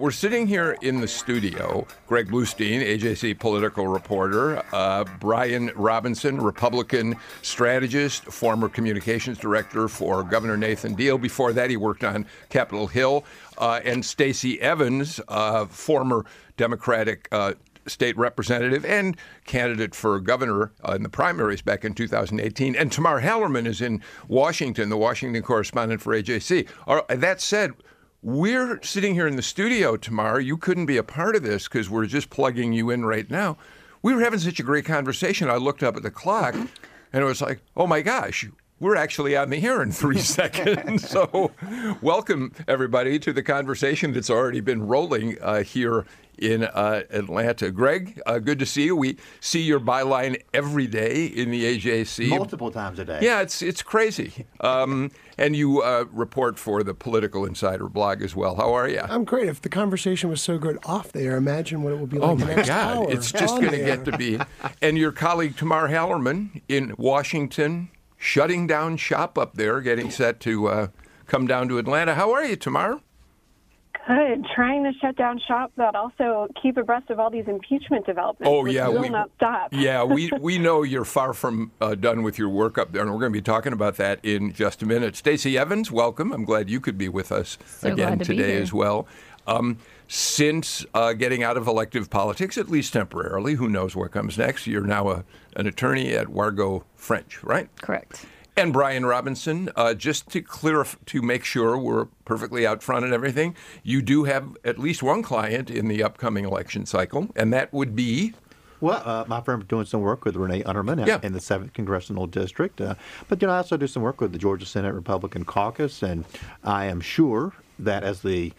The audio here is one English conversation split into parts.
We're sitting here in the studio, Greg Bluestein, AJC political reporter, Brian Robinson, Republican strategist, former communications director for Governor Nathan Deal. Before that, he worked on Capitol Hill, and Stacey Evans, former Democratic state representative and candidate for governor in the primaries back in 2018. And Tamar Hallerman is in Washington, the Washington correspondent for AJC. That said, we're sitting here in the studio, Tamar. You couldn't be a part of this because we're just plugging you in right now. We were having such a great conversation. I looked up at the clock and it was like, oh my gosh, we're actually on the air in 3 seconds. So welcome, everybody, to the conversation that's already been rolling here in Atlanta. Greg, good to see you. We see your byline every day in the AJC. Multiple times a day. Yeah, it's crazy. And you report for the Political Insider blog as well. How are you? I'm great. If the conversation was so good off the air, imagine what it would be like the next hour. Oh, my God. It's just going to get to be. And your colleague, Tamar Hallerman, in Washington, shutting down shop up there, getting set to come down to Atlanta. How are you, Tamar? Good. Trying to shut down shop, but also keep abreast of all these impeachment developments. Oh, yeah. Will not stop. Yeah, we know you're far from done with your work up there, and we're going to be talking about that in just a minute. Stacey Evans, welcome. I'm glad you could be with us again today as well. Since getting out of elective politics, at least temporarily, who knows what comes next, you're now an attorney at Wargo French, right? Correct. And Brian Robinson, just to make sure we're perfectly out front and everything, you do have at least one client in the upcoming election cycle, and that would be? Well, my firm's doing some work with Renee Unterman in the 7th Congressional District. But, I also do some work with the Georgia Senate Republican Caucus, and I am sure that as the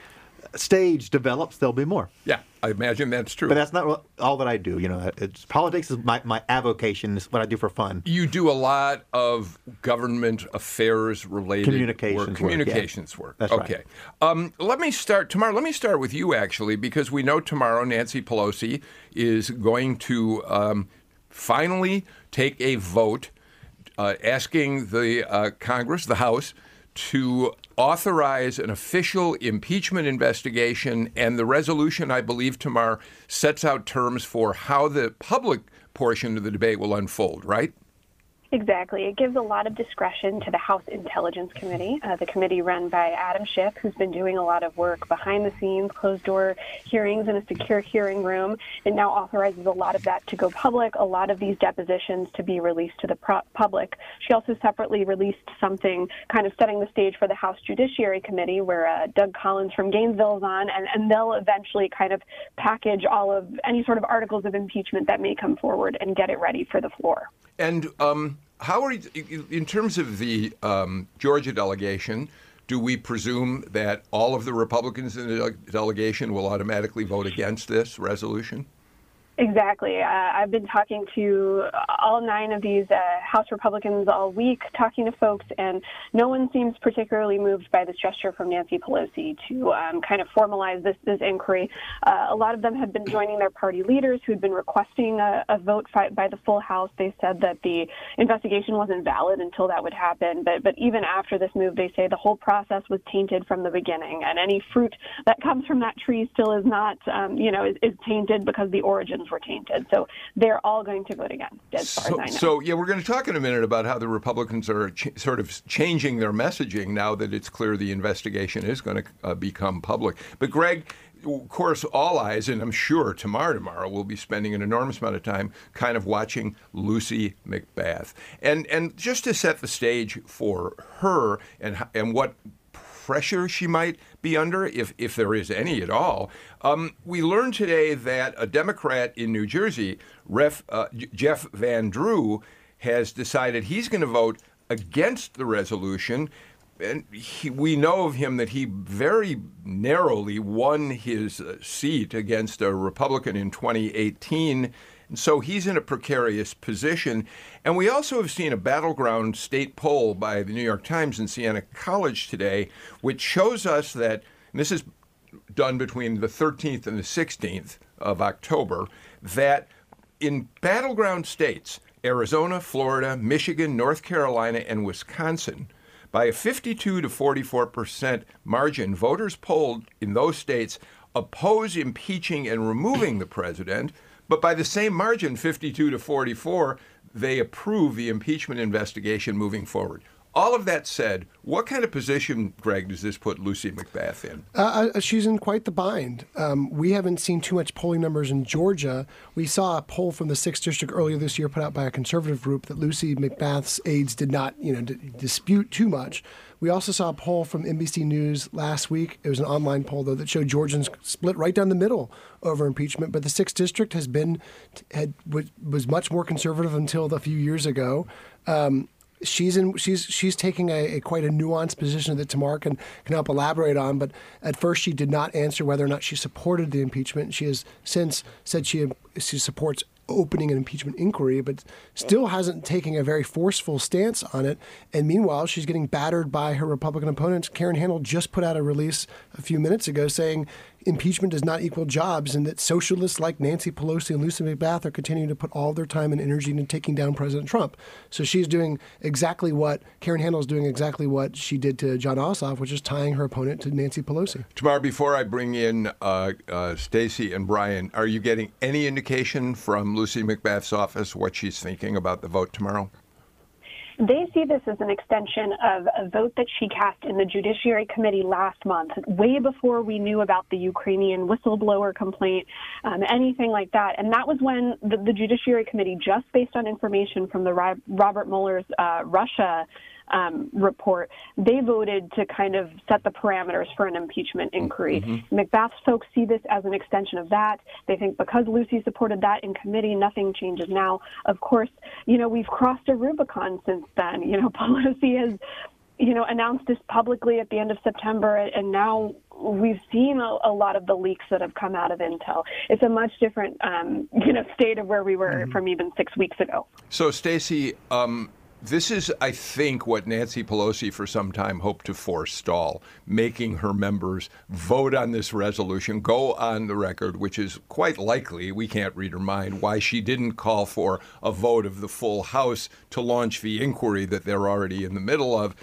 stage develops, there'll be more. Yeah, I imagine that's true. But that's not all that I do. It's politics is my avocation. It's what I do for fun. You do a lot of government affairs related communications work. That's okay. Right. Let me start, Tamar. Let me start with you actually, because we know tomorrow Nancy Pelosi is going to finally take a vote, asking the Congress, the House, to authorize an official impeachment investigation, and the resolution, I believe, Tamar, sets out terms for how the public portion of the debate will unfold, right? Exactly. It gives a lot of discretion to the House Intelligence Committee, the committee run by Adam Schiff, who's been doing a lot of work behind the scenes, closed-door hearings in a secure hearing room. It now authorizes a lot of that to go public, a lot of these depositions to be released to the public. She also separately released something kind of setting the stage for the House Judiciary Committee, where Doug Collins from Gainesville is on, and they'll eventually kind of package all of any sort of articles of impeachment that may come forward and get it ready for the floor. And how are you, in terms of the Georgia delegation, do we presume that all of the Republicans in the delegation will automatically vote against this resolution? Exactly. I've been talking to all 9 of these House Republicans all week, talking to folks, and no one seems particularly moved by this gesture from Nancy Pelosi to kind of formalize this inquiry. A lot of them have been joining their party leaders who had been requesting a vote by the full House. They said that the investigation wasn't valid until that would happen, but even after this move, they say the whole process was tainted from the beginning, and any fruit that comes from that tree still is not, is tainted because the origins were tainted. So they're all going to vote against, as far as I know. So, yeah, we're going to talk in a minute about how the Republicans are sort of changing their messaging now that it's clear the investigation is going to become public. But, Greg, of course, all eyes, and I'm sure tomorrow we'll be spending an enormous amount of time kind of watching Lucy McBath. And just to set the stage for her and what pressure she might be under, if there is any at all. We learned today that a Democrat in New Jersey, Jeff Van Drew, has decided he's going to vote against the resolution. And we know of him that he very narrowly won his seat against a Republican in 2018 And so he's in a precarious position. And we also have seen a battleground state poll by the New York Times and Siena College today, which shows us that, and this is done between the 13th and the 16th of October, that in battleground states, Arizona, Florida, Michigan, North Carolina, and Wisconsin, by a 52 to 44% margin, voters polled in those states oppose impeaching and removing the president, but by the same margin, 52 to 44, they approve the impeachment investigation moving forward. All of that said, what kind of position, Greg, does this put Lucy McBath in? She's in quite the bind. We haven't seen too much polling numbers in Georgia. We saw a poll from the 6th District earlier this year put out by a conservative group that Lucy McBath's aides did not, dispute too much. We also saw a poll from NBC News last week. It was an online poll, though, that showed Georgians split right down the middle over impeachment. But the 6th District was much more conservative until a few years ago. She's taking quite a nuanced position that Tamar can help elaborate on. But at first, she did not answer whether or not she supported the impeachment. She has since said she supports opening an impeachment inquiry, but still hasn't taken a very forceful stance on it. And meanwhile, she's getting battered by her Republican opponents. Karen Handel just put out a release a few minutes ago saying impeachment does not equal jobs, and that socialists like Nancy Pelosi and Lucy McBath are continuing to put all their time and energy into taking down President Trump. So she's doing exactly what Karen Handel's doing, exactly what she did to John Ossoff, which is tying her opponent to Nancy Pelosi. Tomorrow, before I bring in Stacey and Brian, are you getting any indication from Lucy McBath's office what she's thinking about the vote tomorrow? They see this as an extension of a vote that she cast in the Judiciary Committee last month, way before we knew about the Ukrainian whistleblower complaint, anything like that. And that was when the Judiciary Committee, just based on information from the Robert Mueller's Russia report, they voted to kind of set the parameters for an impeachment inquiry. Mm-hmm. McBath's folks see this as an extension of that. They think because Lucy supported that in committee, nothing changes now. Of course, we've crossed a Rubicon since then. Pelosi has, announced this publicly at the end of September, and now we've seen a lot of the leaks that have come out of Intel. It's a much different, state of where we were mm-hmm. from even 6 weeks ago. So, Stacey, this is, I think, what Nancy Pelosi for some time hoped to forestall, making her members vote on this resolution, go on the record, which is quite likely, we can't read her mind, why she didn't call for a vote of the full House to launch the inquiry that they're already in the middle of.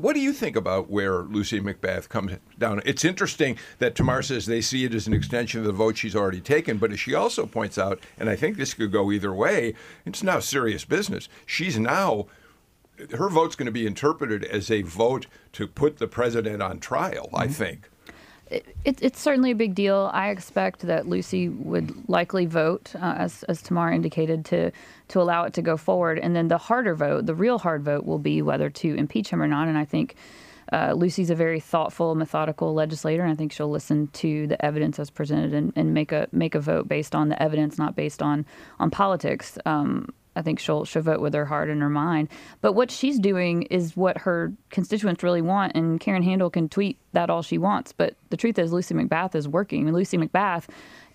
What do you think about where Lucy McBath comes down? It's interesting that Tamar says they see it as an extension of the vote she's already taken, but as she also points out, and I think this could go either way, it's now serious business. Her vote's going to be interpreted as a vote to put the president on trial, I think. It's certainly a big deal. I expect that Lucy would likely vote, as Tamar indicated, to allow it to go forward. And then the harder vote, the real hard vote, will be whether to impeach him or not. And I think Lucy's a very thoughtful, methodical legislator, and I think she'll listen to the evidence as presented and make a vote based on the evidence, not based on politics. I think she'll vote with her heart and her mind. But what she's doing is what her constituents really want, and Karen Handel can tweet that all she wants. But the truth is Lucy McBath is working. I mean, Lucy McBath,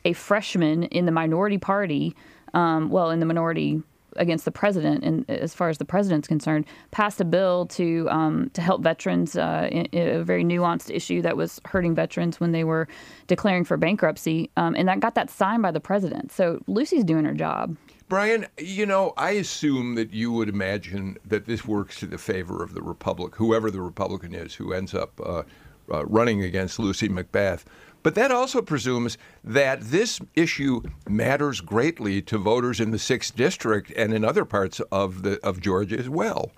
a freshman in the minority party, in the minority against the president, and as far as the president's concerned, passed a bill to help veterans, in a very nuanced issue that was hurting veterans when they were declaring for bankruptcy, and that got that signed by the president. So Lucy's doing her job. Brian, I assume that you would imagine that this works to the favor of the Republican, whoever the Republican is who ends up running against Lucy McBath. But that also presumes that this issue matters greatly to voters in the 6th District and in other parts of Georgia as well.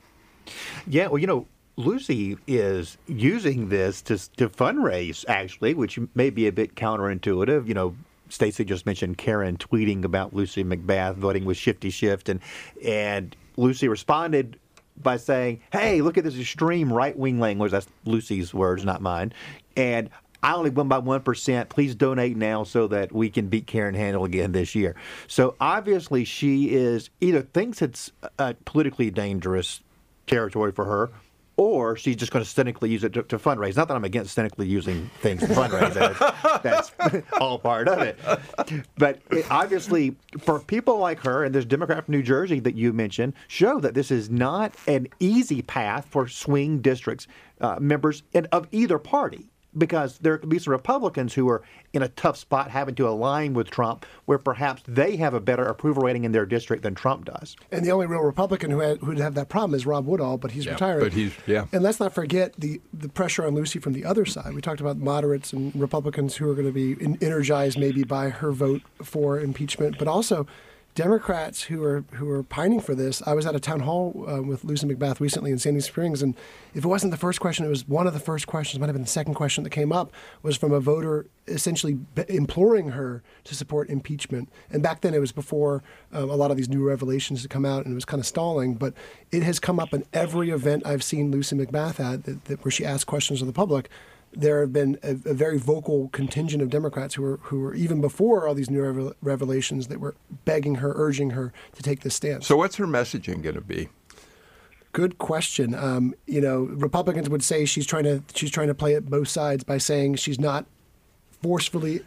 Yeah, Lucy is using this to fundraise, actually, which may be a bit counterintuitive. Stacey just mentioned Karen tweeting about Lucy McBath voting with Shifty Shift, and Lucy responded by saying, "Hey, look at this extreme right-wing language." That's Lucy's words, not mine. "And I only won by 1%. Please donate now so that we can beat Karen Handel again this year." So obviously she is either thinks it's politically dangerous territory for her, or she's just going to cynically use it to fundraise. Not that I'm against cynically using things to fundraise. That's all part of it. But it, obviously, for people like her, and this Democrat from New Jersey that you mentioned, show that this is not an easy path for swing districts, members of either party. Because there could be some Republicans who are in a tough spot having to align with Trump, where perhaps they have a better approval rating in their district than Trump does. And the only real Republican who'd have that problem is Rob Woodall, but he's retired. But he's, And let's not forget the pressure on Lucy from the other side. We talked about moderates and Republicans who are going to be energized maybe by her vote for impeachment, but also Democrats who are pining for this. I was at a town hall with Lucy McBath recently in Sandy Springs, and if it wasn't the first question, it was one of the first questions, might have been the second question that came up, was from a voter essentially imploring her to support impeachment. And back then it was before a lot of these new revelations had come out, and it was kind of stalling, but it has come up in every event I've seen Lucy McBath at, where she asked questions of the public. There have been a very vocal contingent of Democrats who were even before all these new revelations that were begging her, urging her to take this stance. So what's her messaging going to be? Good question. Republicans would say she's trying to play at both sides by saying she's not forcefully.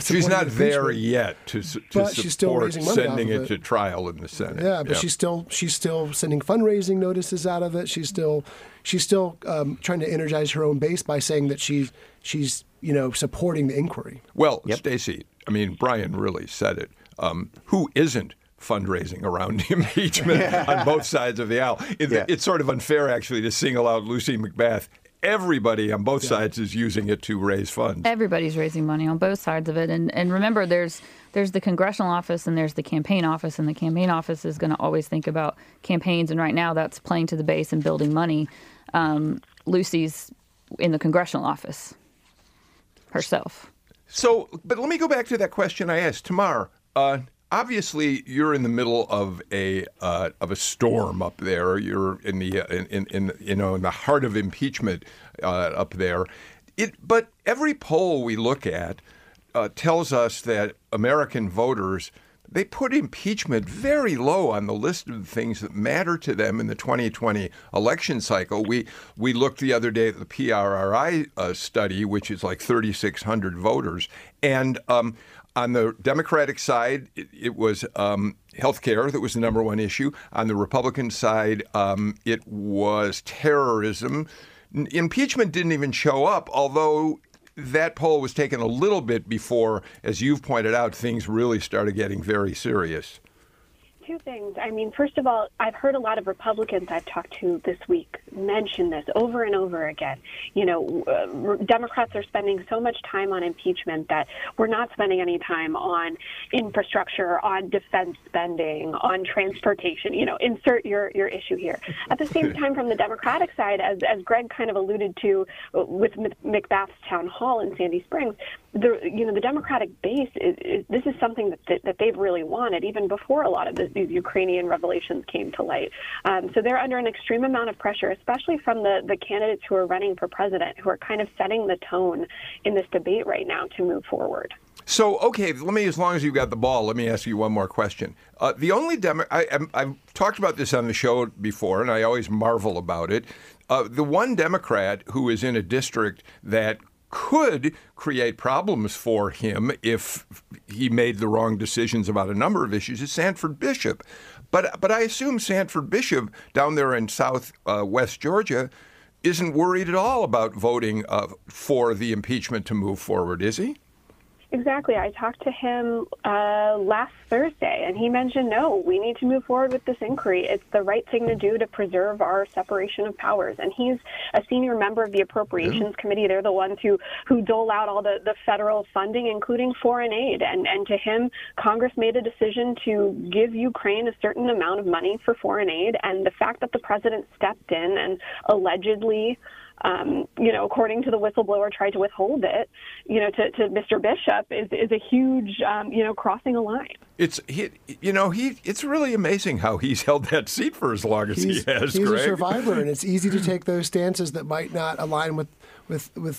She's not there yet to support sending it to trial in the Senate. Yeah, but she's still sending fundraising notices out of it. She's still trying to energize her own base by saying that she's supporting the inquiry. Well, Stacey, I mean, Brian really said it. Who isn't fundraising around impeachment on both sides of the aisle? It's sort of unfair, actually, to single out Lucy McBath. Everybody on both sides is using it to raise funds. Everybody's raising money on both sides of it. And remember, there's the congressional office and there's the campaign office, and the campaign office is going to always think about campaigns. And right now that's playing to the base and building money. Lucy's in the congressional office herself. So, but let me go back to that question I asked. Tamar, obviously, you're in the middle of a storm up there. You're in the in the heart of impeachment up there. But every poll we look at tells us that American voters, they put impeachment very low on the list of things that matter to them in the 2020 election cycle. We looked the other day at the PRRI study, which is like 3,600 voters, and on the Democratic side, it was health care that was the number one issue. On the Republican side, it was terrorism. Impeachment didn't even show up, although that poll was taken a little bit before, as you've pointed out, things really started getting very serious. Two things. I mean, first of all, I've heard a lot of Republicans I've talked to this week mention this over and over again. Democrats are spending so much time on impeachment that we're not spending any time on infrastructure, on defense spending, on transportation. Insert your issue here. At the same time, from the Democratic side, as Greg kind of alluded to with McBath's town hall in Sandy Springs, the Democratic base, this is something that they've really wanted even before a lot of these Ukrainian revelations came to light. So they're under an extreme amount of pressure, especially from the candidates who are running for president, who are kind of setting the tone in this debate right now to move forward. So, okay, as long as you've got the ball, let me ask you one more question. The only I've talked about this on the show before, and I always marvel about it. The one Democrat who is in a district that could create problems for him if he made the wrong decisions about a number of issues is Sanford Bishop. But I assume Sanford Bishop down there in southwest Georgia isn't worried at all about voting for the impeachment to move forward, is he? Exactly. I talked to him last Thursday, and he mentioned, no, we need to move forward with this inquiry. It's the right thing to do to preserve our separation of powers. And he's a senior member of the Appropriations Committee. They're the ones who dole out all the federal funding, including foreign aid. And to him, Congress made a decision to give Ukraine a certain amount of money for foreign aid. And the fact that the president stepped in and allegedly according to the whistleblower, tried to withhold it, to Mr. Bishop is a huge, crossing a line. It's really amazing how he's held that seat for as long as he has, Greg. He's a survivor, and it's easy to take those stances that might not align with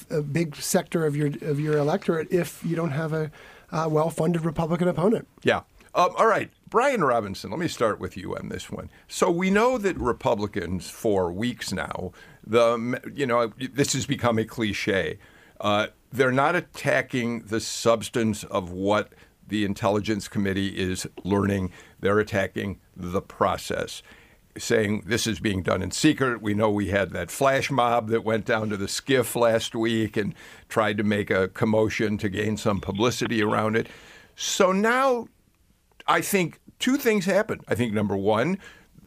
a big sector of your electorate if you don't have a well-funded Republican opponent. Yeah. All right. Brian Robinson, let me start with you on this one. So we know that Republicans for weeks now This has become a cliche. They're not attacking the substance of what the Intelligence Committee is learning. They're attacking the process, saying this is being done in secret. We know we had that flash mob that went down to the skiff last week and tried to make a commotion to gain some publicity around it. So now I think two things happened. I think, number one,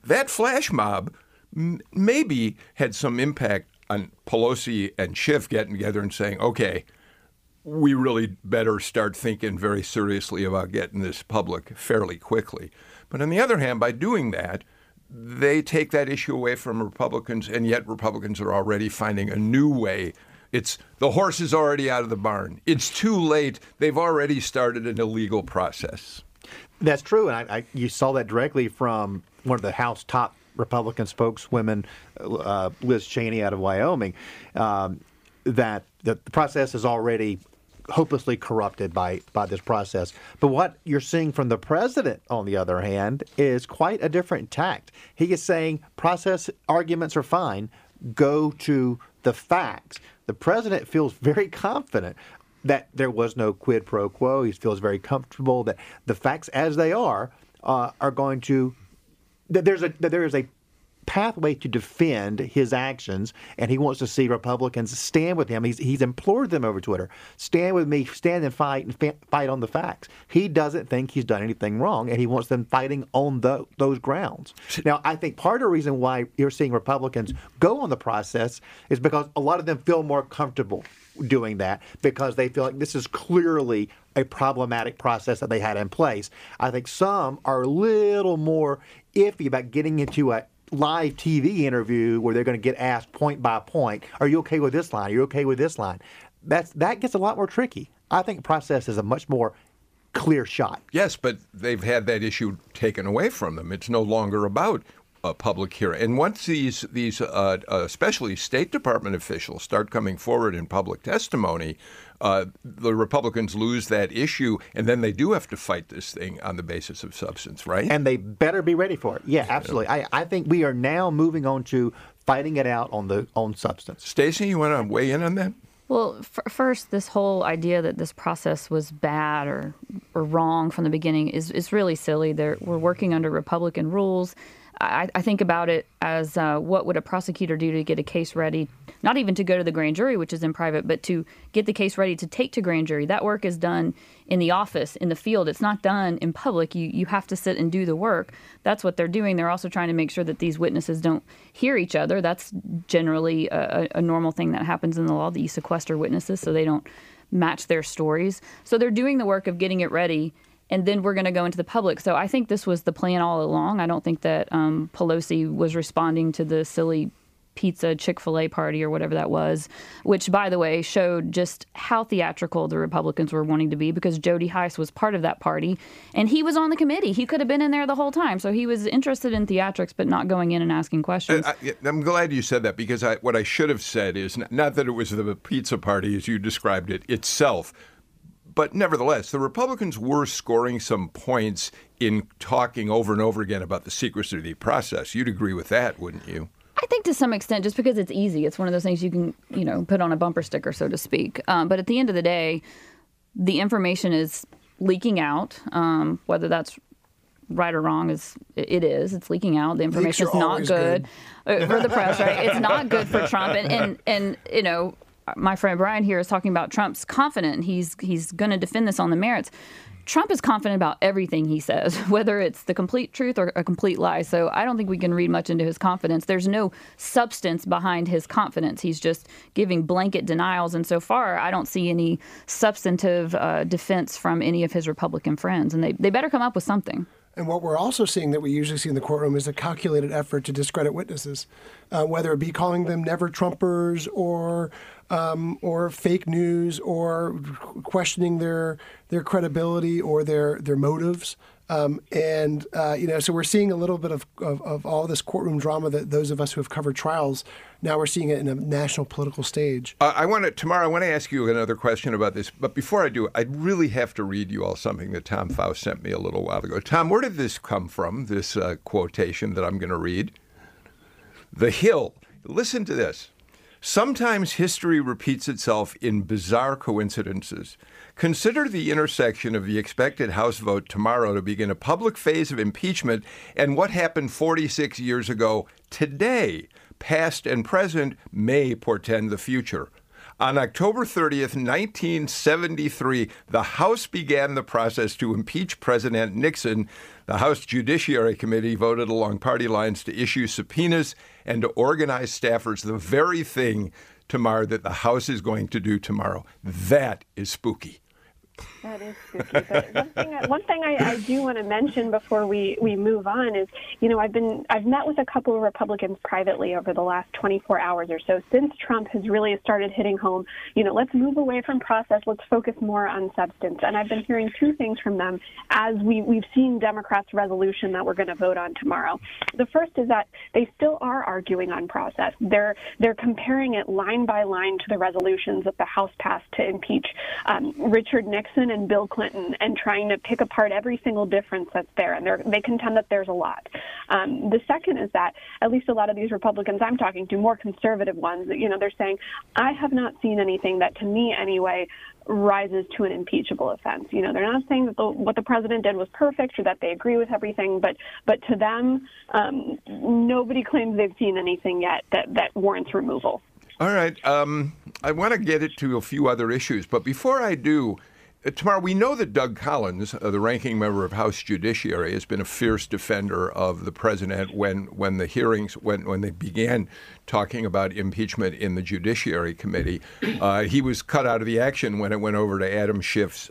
that flash mob maybe had some impact on Pelosi and Schiff getting together and saying, okay, we really better start thinking very seriously about getting this public fairly quickly. But on the other hand, by doing that, they take that issue away from Republicans, and yet Republicans are already finding a new way. It's the horse is already out of the barn. It's too late. They've already started an illegal process. That's true, and you saw that directly from one of the House top Republican spokeswomen, Liz Cheney out of Wyoming, that the process is already hopelessly corrupted by this process. But what you're seeing from the president, on the other hand, is quite a different tact. He is saying process arguments are fine. Go to the facts. The president feels very confident that there was no quid pro quo. He feels very comfortable that the facts as they are going to, that there is a pathway to defend his actions, and he wants to see Republicans stand with him. He's implored them over Twitter, stand with me, stand and fight on the facts. He doesn't think he's done anything wrong, and he wants them fighting on those grounds. Now, I think part of the reason why you're seeing Republicans go on the process is because a lot of them feel more comfortable doing that because they feel like this is clearly a problematic process that they had in place. I think some are a little more iffy about getting into a live TV interview where they're going to get asked point by point, are you okay with this line? Are you okay with this line? That gets a lot more tricky. I think the process is a much more clear shot. Yes, but they've had that issue taken away from them. It's no longer about a public hearing. And once these especially State Department officials start coming forward in public testimony, the Republicans lose that issue, and then they do have to fight this thing on the basis of substance, right? And they better be ready for it. Yeah, absolutely. Yeah. I think we are now moving on to fighting it out on substance. Stacey, you want to weigh in on that? Well, first, this whole idea that this process was bad or wrong from the beginning is really silly. We're working under Republican rules. I think about it as what would a prosecutor do to get a case ready, not even to go to the grand jury, which is in private, but to get the case ready to take to grand jury. That work is done in the office, in the field. It's not done in public. You have to sit and do the work. That's what they're doing. They're also trying to make sure that these witnesses don't hear each other. That's generally a normal thing that happens in the law, that you sequester witnesses so they don't match their stories. So they're doing the work of getting it ready, and then we're going to go into the public. So I think this was the plan all along. I don't think that Pelosi was responding to the silly pizza Chick-fil-A party or whatever that was, which, by the way, showed just how theatrical the Republicans were wanting to be, because Jody Hice was part of that party, and he was on the committee. He could have been in there the whole time. So he was interested in theatrics but not going in and asking questions. I'm glad you said that, because what I should have said is not that it was the pizza party as you described it itself, but nevertheless, the Republicans were scoring some points in talking over and over again about the secrecy of the process. You'd agree with that, wouldn't you? I think to some extent, just because it's easy. It's one of those things you can, put on a bumper sticker, so to speak. But at the end of the day, the information is leaking out, whether that's right or wrong, it's leaking out. The information is not good for the press, right? It's not good for Trump. And my friend Brian here is talking about Trump's confident. He's going to defend this on the merits. Trump is confident about everything he says, whether it's the complete truth or a complete lie. So I don't think we can read much into his confidence. There's no substance behind his confidence. He's just giving blanket denials. And so far, I don't see any substantive defense from any of his Republican friends. And they better come up with something. And what we're also seeing that we usually see in the courtroom is a calculated effort to discredit witnesses, whether it be calling them never-Trumpers or fake news or questioning their credibility or their motives. So we're seeing a little bit of all this courtroom drama that those of us who have covered trials, now we're seeing it in a national political stage. Tamar, I want to ask you another question about this. But before I do, I really have to read you all something that Tom Faust sent me a little while ago. Tom, where did this come from, this quotation that I'm going to read? The Hill. Listen to this. Sometimes history repeats itself in bizarre coincidences. Consider the intersection of the expected House vote tomorrow to begin a public phase of impeachment and what happened 46 years ago today. Past and present may portend the future. On October 30th, 1973, the House began the process to impeach President Nixon. The House Judiciary Committee voted along party lines to issue subpoenas and to organize staffers, the very thing, Tamar, that the House is going to do tomorrow. That is spooky. That is spooky. But one thing I do want to mention before we move on is, you know, I've met with a couple of Republicans privately over the last 24 hours or so since Trump has really started hitting home, you know, let's move away from process, let's focus more on substance. And I've been hearing two things from them as we've seen Democrats' resolution that we're going to vote on tomorrow. The first is that they still are arguing on process. They're comparing it line by line to the resolutions that the House passed to impeach Richard Nixon and Bill Clinton, and trying to pick apart every single difference that's there. And they contend that there's a lot. The second is that at least a lot of these Republicans I'm talking to, more conservative ones, you know, they're saying, I have not seen anything that, to me anyway, rises to an impeachable offense. You know, they're not saying that what the president did was perfect or that they agree with everything, but to them, nobody claims they've seen anything yet that warrants removal. All right. I want to get it to a few other issues, but before I do, Tamar, we know that Doug Collins, the ranking member of House Judiciary, has been a fierce defender of the president when the hearings, when they began talking about impeachment in the Judiciary Committee. He was cut out of the action when it went over to Adam Schiff's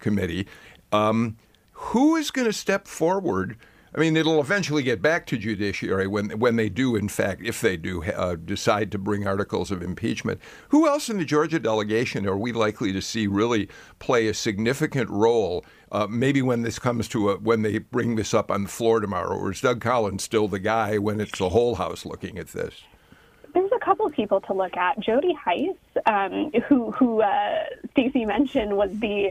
committee. Who is going to step forward? I mean, it'll eventually get back to Judiciary when they do, in fact, if they do decide to bring articles of impeachment. Who else in the Georgia delegation are we likely to see really play a significant role? Maybe when this comes to when they bring this up on the floor tomorrow, or is Doug Collins still the guy when it's the whole House looking at this? There's a couple people to look at. Jody Hice, who Stacey mentioned, was the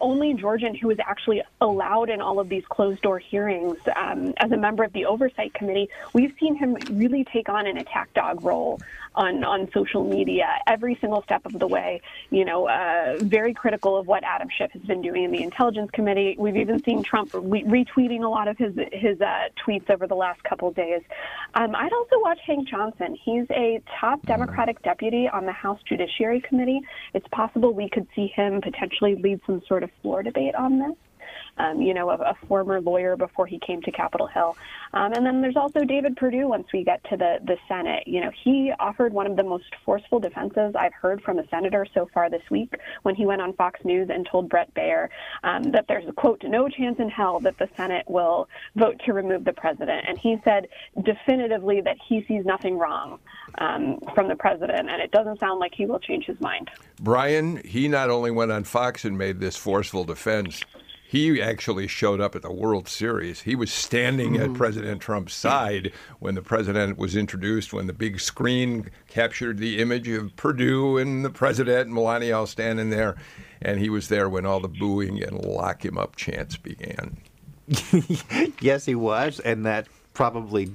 only Georgian who was actually allowed in all of these closed-door hearings as a member of the Oversight Committee. We've seen him really take on an attack dog role on social media every single step of the way. You know, very critical of what Adam Schiff has been doing in the Intelligence Committee. We've even seen Trump retweeting a lot of his tweets over the last couple of days. I'd also watch Hank Johnson. He's a top Democratic deputy on the House Judiciary Committee. It's possible we could see him potentially lead some sort of floor debate on this. A former lawyer before he came to Capitol Hill. And then there's also David Perdue once we get to the Senate. You know, he offered one of the most forceful defenses I've heard from a senator so far this week when he went on Fox News and told Brett Baer that there's, quote, no chance in hell that the Senate will vote to remove the president. And he said definitively that he sees nothing wrong from the president, and it doesn't sound like he will change his mind. Brian, he not only went on Fox and made this forceful defense, he actually showed up at the World Series. He was standing at President Trump's side when the president was introduced, when the big screen captured the image of Perdue and the president and Melania all standing there. And he was there when all the booing and lock him up chants began. Yes, he was. And that probably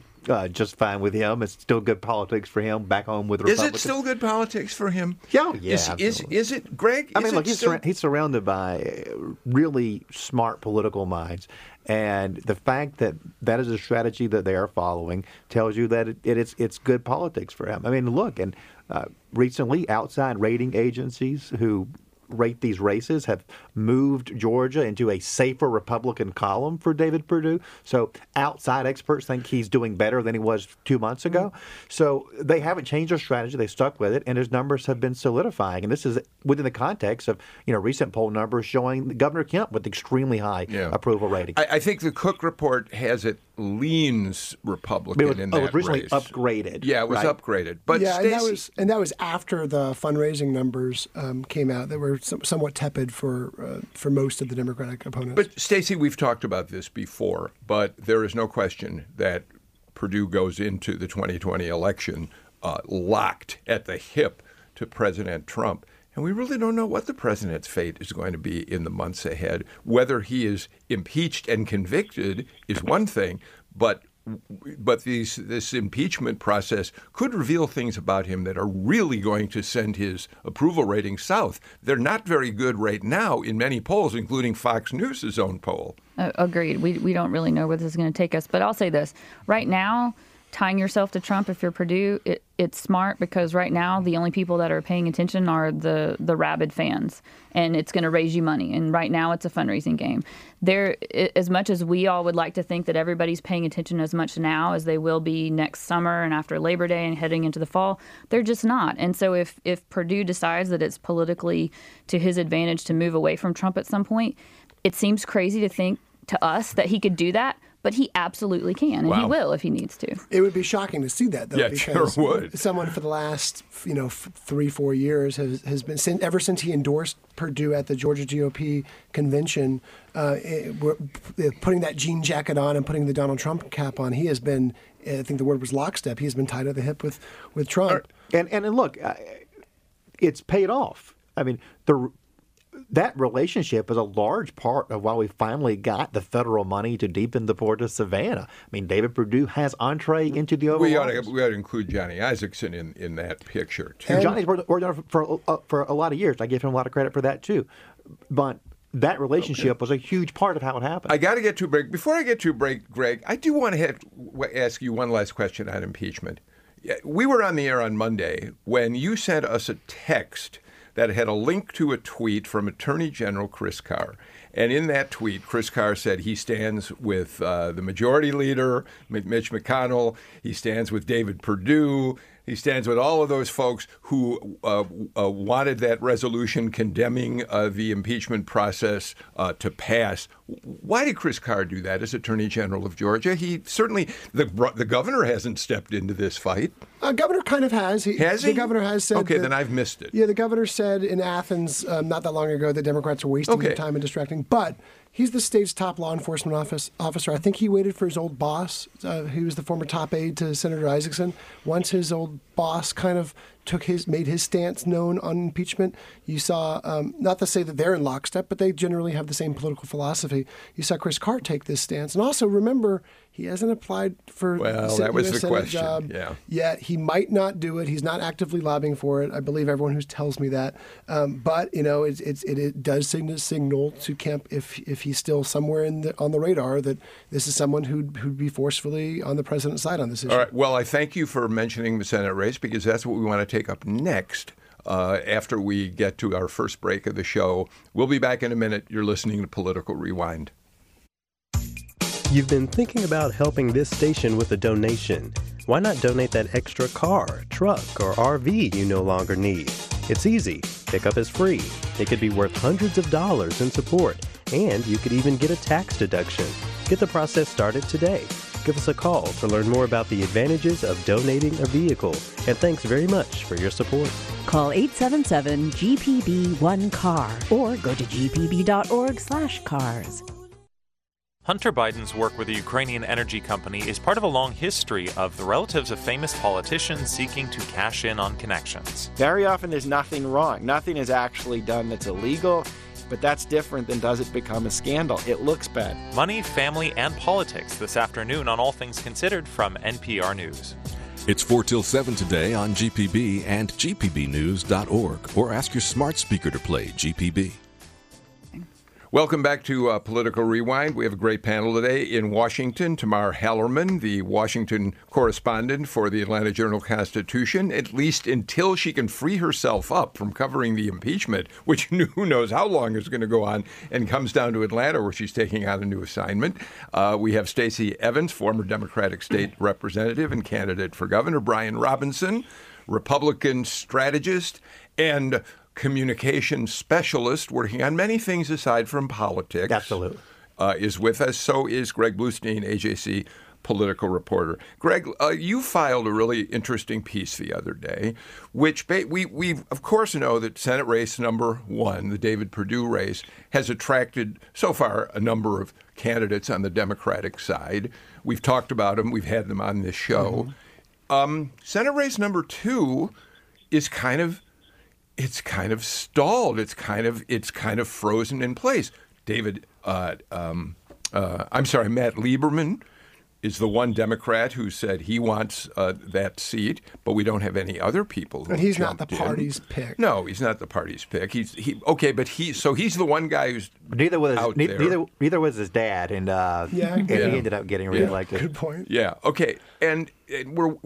just fine with him. It's still good politics for him back home with Republicans. Is it still good politics for him? Yeah. Is it, Greg? I mean, look, he's surrounded by really smart political minds. And the fact that that is a strategy that they are following tells you that it's good politics for him. I mean, look, and recently outside rating agencies who rate these races have moved Georgia into a safer Republican column for David Perdue. So outside experts think he's doing better than he was 2 months ago. So they haven't changed their strategy. They stuck with it, and his numbers have been solidifying. And this is within the context of, you know, recent poll numbers showing Governor Kemp with extremely high approval rating. I think the Cook report has it leans Republican in that race. It was recently upgraded. Yeah, it was upgraded. But yeah, and that was after the fundraising numbers came out that were somewhat tepid for most of the Democratic opponents. But, Stacey, we've talked about this before, but there is no question that Perdue goes into the 2020 election locked at the hip to President Trump. And we really don't know what the president's fate is going to be in the months ahead. Whether he is impeached and convicted is one thing, but But this impeachment process could reveal things about him that are really going to send his approval rating south. They're not very good right now in many polls, including Fox News' own poll. Agreed. We don't really know where this is going to take us. But I'll say this. Right now, tying yourself to Trump, if you're Perdue, it's smart, because right now the only people that are paying attention are the rabid fans, and it's going to raise you money. And right now it's a fundraising game. There, as much as we all would like to think that everybody's paying attention as much now as they will be next summer and after Labor Day and heading into the fall, they're just not. And so if Perdue decides that it's politically to his advantage to move away from Trump at some point, it seems crazy to think to us that he could do that. But he absolutely can, and he will if he needs to. It would be shocking to see that, though, because someone for the last 3-4 years has been, ever since he endorsed Perdue at the Georgia GOP convention, putting that jean jacket on and putting the Donald Trump cap on, he has been, I think the word was lockstep, he has been tied at the hip with Trump. And look, it's paid off. I mean, that relationship is a large part of why we finally got the federal money to deepen the port of Savannah. I mean, David Perdue has entree into the Oval Office. We ought to include Johnny Isakson in that picture, too. And Johnny's worked on it for a lot of years. I give him a lot of credit for that, too. But that relationship was a huge part of how it happened. I got to get to a break. Before I get to a break, Greg, I do want to ask you one last question on impeachment. We were on the air on Monday when you sent us a text that had a link to a tweet from Attorney General Chris Carr. And in that tweet, Chris Carr said he stands with the majority leader, Mitch McConnell. He stands with David Perdue. He stands with all of those folks who wanted that resolution condemning the impeachment process to pass. Why did Chris Carr do that as Attorney General of Georgia? He certainly, the governor hasn't stepped into this fight. Governor kind of has. Has he? The governor has said. Okay, then I've missed it. Yeah, the governor said in Athens not that long ago that Democrats are wasting their time and distracting. But he's the state's top law enforcement officer. I think he waited for his old boss, who was the former top aide to Senator Isakson. Once his old boss kind of made his stance known on impeachment, you saw, not to say that they're in lockstep, but they generally have the same political philosophy. You saw Chris Carr take this stance. And also, remember, he hasn't applied for the Senate question. Job yet. He might not do it. He's not actively lobbying for it. I believe everyone who tells me that. But, it does signal to Kemp, if he's still somewhere on the radar, that this is someone who'd be forcefully on the president's side on this issue. All right. Well, I thank you for mentioning the Senate race, because that's what we want to take up next after we get to our first break of the show. We'll be back in a minute. You're listening to Political Rewind. You've been thinking about helping this station with a donation. Why not donate that extra car, truck, or RV you no longer need? It's easy. Pickup is free. It could be worth hundreds of dollars in support, and you could even get a tax deduction. Get the process started today. Give us a call to learn more about the advantages of donating a vehicle. And thanks very much for your support. Call 877-GPB-1-CAR or go to gpb.org/cars. Hunter Biden's work with the Ukrainian energy company is part of a long history of the relatives of famous politicians seeking to cash in on connections. Very often there's nothing wrong. Nothing is actually done that's illegal, but that's different than does it become a scandal. It looks bad. Money, family, and politics this afternoon on All Things Considered from NPR News. It's 4 till 7 today on GPB and gpbnews.org, or ask your smart speaker to play GPB. Welcome back to Political Rewind. We have a great panel today. In Washington, Tamar Hallerman, the Washington correspondent for the Atlanta Journal-Constitution, at least until she can free herself up from covering the impeachment, which who knows how long is going to go on, and comes down to Atlanta where she's taking on a new assignment. We have Stacey Evans, former Democratic state representative and candidate for governor. Brian Robinson, Republican strategist and communication specialist working on many things aside from politics. Absolutely. Is with us. So is Greg Bluestein, AJC political reporter. Greg, you filed a really interesting piece the other day, which we of course know that Senate race number one, the David Perdue race, has attracted so far a number of candidates on the Democratic side. We've talked about them. We've had them on this show. Mm-hmm. Senate race number two is kind of stalled. It's kind of frozen in place. Matt Lieberman is the one Democrat who said he wants that seat, but we don't have any other people. And he's not the party's pick. No, he's not the party's pick. He's the one guy who's out there. Neither was his dad, and he ended up getting reelected. Yeah. Good point. Yeah. Okay. And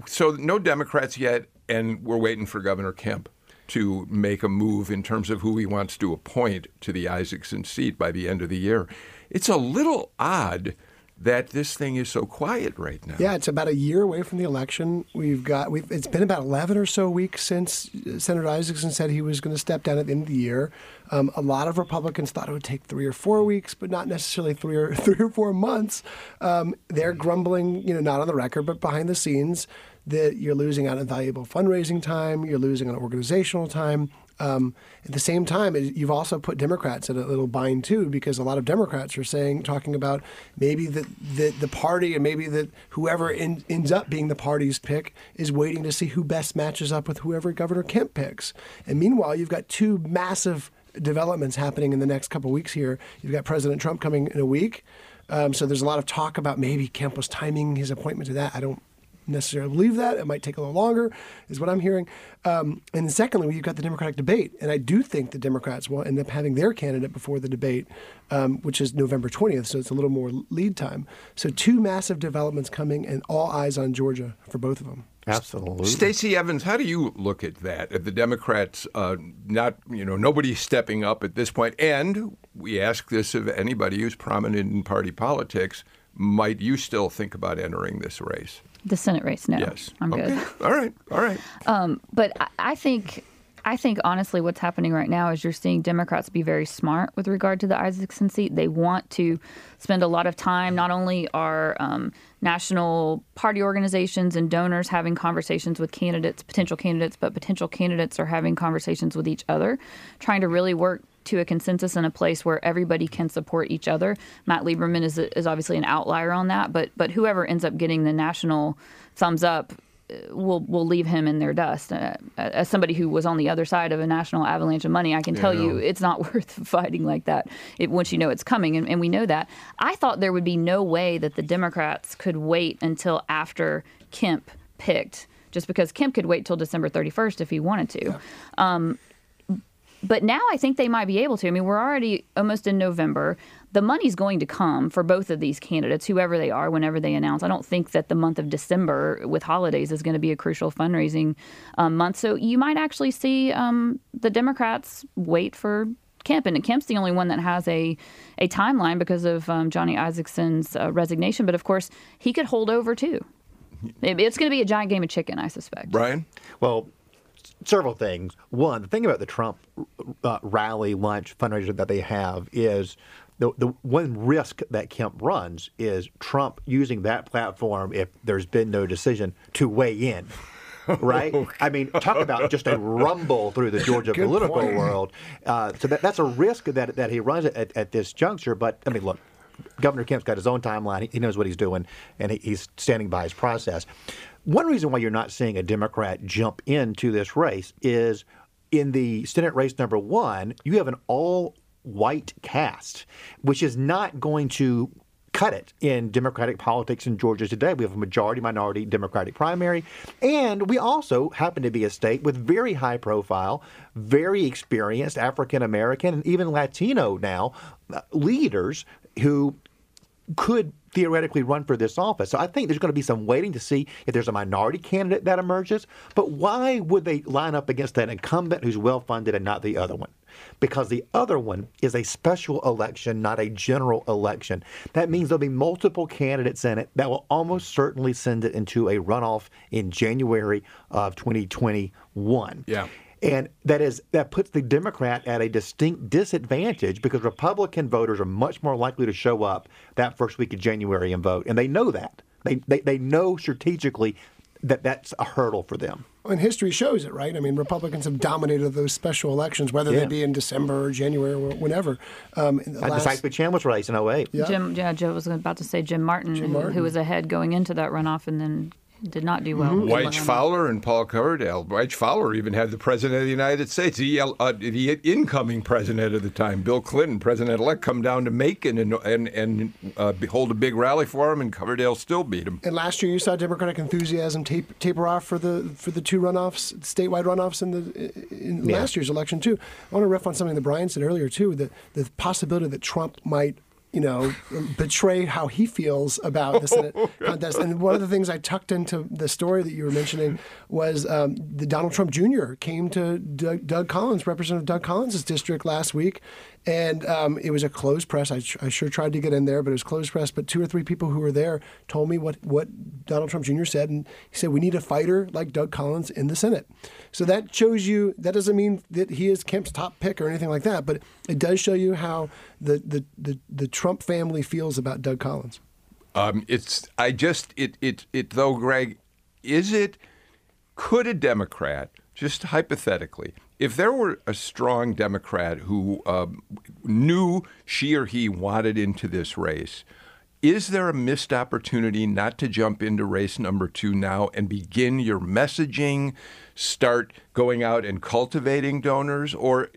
so no Democrats yet, and we're waiting for Governor Kemp to make a move in terms of who he wants to appoint to the Isakson seat by the end of the year. It's a little odd that this thing is so quiet right now. Yeah, it's about a year away from the election. It's been about 11 or so weeks since Senator Isakson said he was going to step down at the end of the year. A lot of Republicans thought it would take 3 or 4 weeks, but not necessarily three or four months. They're grumbling, not on the record, but behind the scenes, that you're losing out on valuable fundraising time, you're losing on organizational time. At the same time, you've also put Democrats in a little bind, too, because a lot of Democrats are talking about maybe the party and maybe that whoever ends up being the party's pick is waiting to see who best matches up with whoever Governor Kemp picks. And meanwhile, you've got two massive developments happening in the next couple of weeks here. You've got President Trump coming in a week. So there's a lot of talk about maybe Kemp was timing his appointment to that. I don't necessarily believe that. It might take a little longer, is what I'm hearing. And secondly, you've got the Democratic debate. And I do think the Democrats will end up having their candidate before the debate, which is November 20th, so it's a little more lead time. So two massive developments coming and all eyes on Georgia for both of them. Absolutely. Stacey Evans, how do you look at that, at the Democrats nobody stepping up at this point? And we ask this of anybody who's prominent in party politics, might you still think about entering this race? The Senate race, no. Yes. I'm okay. Good. All right. But I think, honestly, what's happening right now is you're seeing Democrats be very smart with regard to the Isakson seat. They want to spend a lot of time. Not only are national party organizations and donors having conversations with potential candidates, but potential candidates are having conversations with each other, trying to really work to a consensus in a place where everybody can support each other. Matt Lieberman is obviously an outlier on that, but whoever ends up getting the national thumbs up will leave him in their dust. As somebody who was on the other side of a national avalanche of money, I can tell you it's not worth fighting like that once you know it's coming, and we know that. I thought there would be no way that the Democrats could wait until after Kemp picked, just because Kemp could wait till December 31st if he wanted to. Yeah. But now I think they might be able to. I mean, we're already almost in November. The money's going to come for both of these candidates, whoever they are, whenever they announce. I don't think that the month of December with holidays is going to be a crucial fundraising month. So you might actually see the Democrats wait for Kemp. And Kemp's the only one that has a timeline because of Johnny Isakson's resignation. But, of course, he could hold over, too. It's going to be a giant game of chicken, I suspect. Brian? Well, several things. One, the thing about the Trump rally, lunch, fundraiser that they have is the one risk that Kemp runs is Trump using that platform, if there's been no decision, to weigh in. Right? I mean, talk about just a rumble through the Georgia political world. So that's a risk that he runs at this juncture. But, I mean, look, Governor Kemp's got his own timeline. He knows what he's doing, and he's standing by his process. One reason why you're not seeing a Democrat jump into this race is in the Senate race number one, you have an all-white cast, which is not going to cut it in Democratic politics in Georgia today. We have a majority-minority Democratic primary, and we also happen to be a state with very high-profile, very experienced African-American and even Latino now leaders who could theoretically run for this office. So I think there's going to be some waiting to see if there's a minority candidate that emerges. But why would they line up against an incumbent who's well-funded and not the other one? Because the other one is a special election, not a general election. That means there'll be multiple candidates in it that will almost certainly send it into a runoff in January of 2021. Yeah. And that puts the Democrat at a distinct disadvantage because Republican voters are much more likely to show up that first week of January and vote. And they know that. They know strategically that that's a hurdle for them. And history shows it, right? I mean, Republicans have dominated those special elections, whether they be in December or January or whenever. The Chandler's race in 2008. Yeah. Joe was about to say Jim Martin, who was ahead going into that runoff and then did not do well. Wyche Fowler and Paul Coverdale. Wyche Fowler even had the President of the United States, the incoming president at the time, Bill Clinton, President-elect, come down to Macon and hold a big rally for him, and Coverdale still beat him. And last year you saw Democratic enthusiasm taper off for the two runoffs, statewide runoffs in last year's election, too. I want to riff on something that Brian said earlier, too, the possibility that Trump might betray how he feels about the Senate contest. And one of the things I tucked into the story that you were mentioning was the Donald Trump Jr. came to Doug Collins, Representative Doug Collins' district last week, and it was a closed press. I sure tried to get in there, but it was closed press. But two or three people who were there told me what Donald Trump Jr. said, and he said, we need a fighter like Doug Collins in the Senate. So that shows you, that doesn't mean that he is Kemp's top pick or anything like that, but it does show you how the Trump family feels about Doug Collins. Greg, could a Democrat, just hypothetically, if there were a strong Democrat who knew she or he wanted into this race, is there a missed opportunity not to jump into race number two now and begin your messaging, start going out and cultivating donors? Or,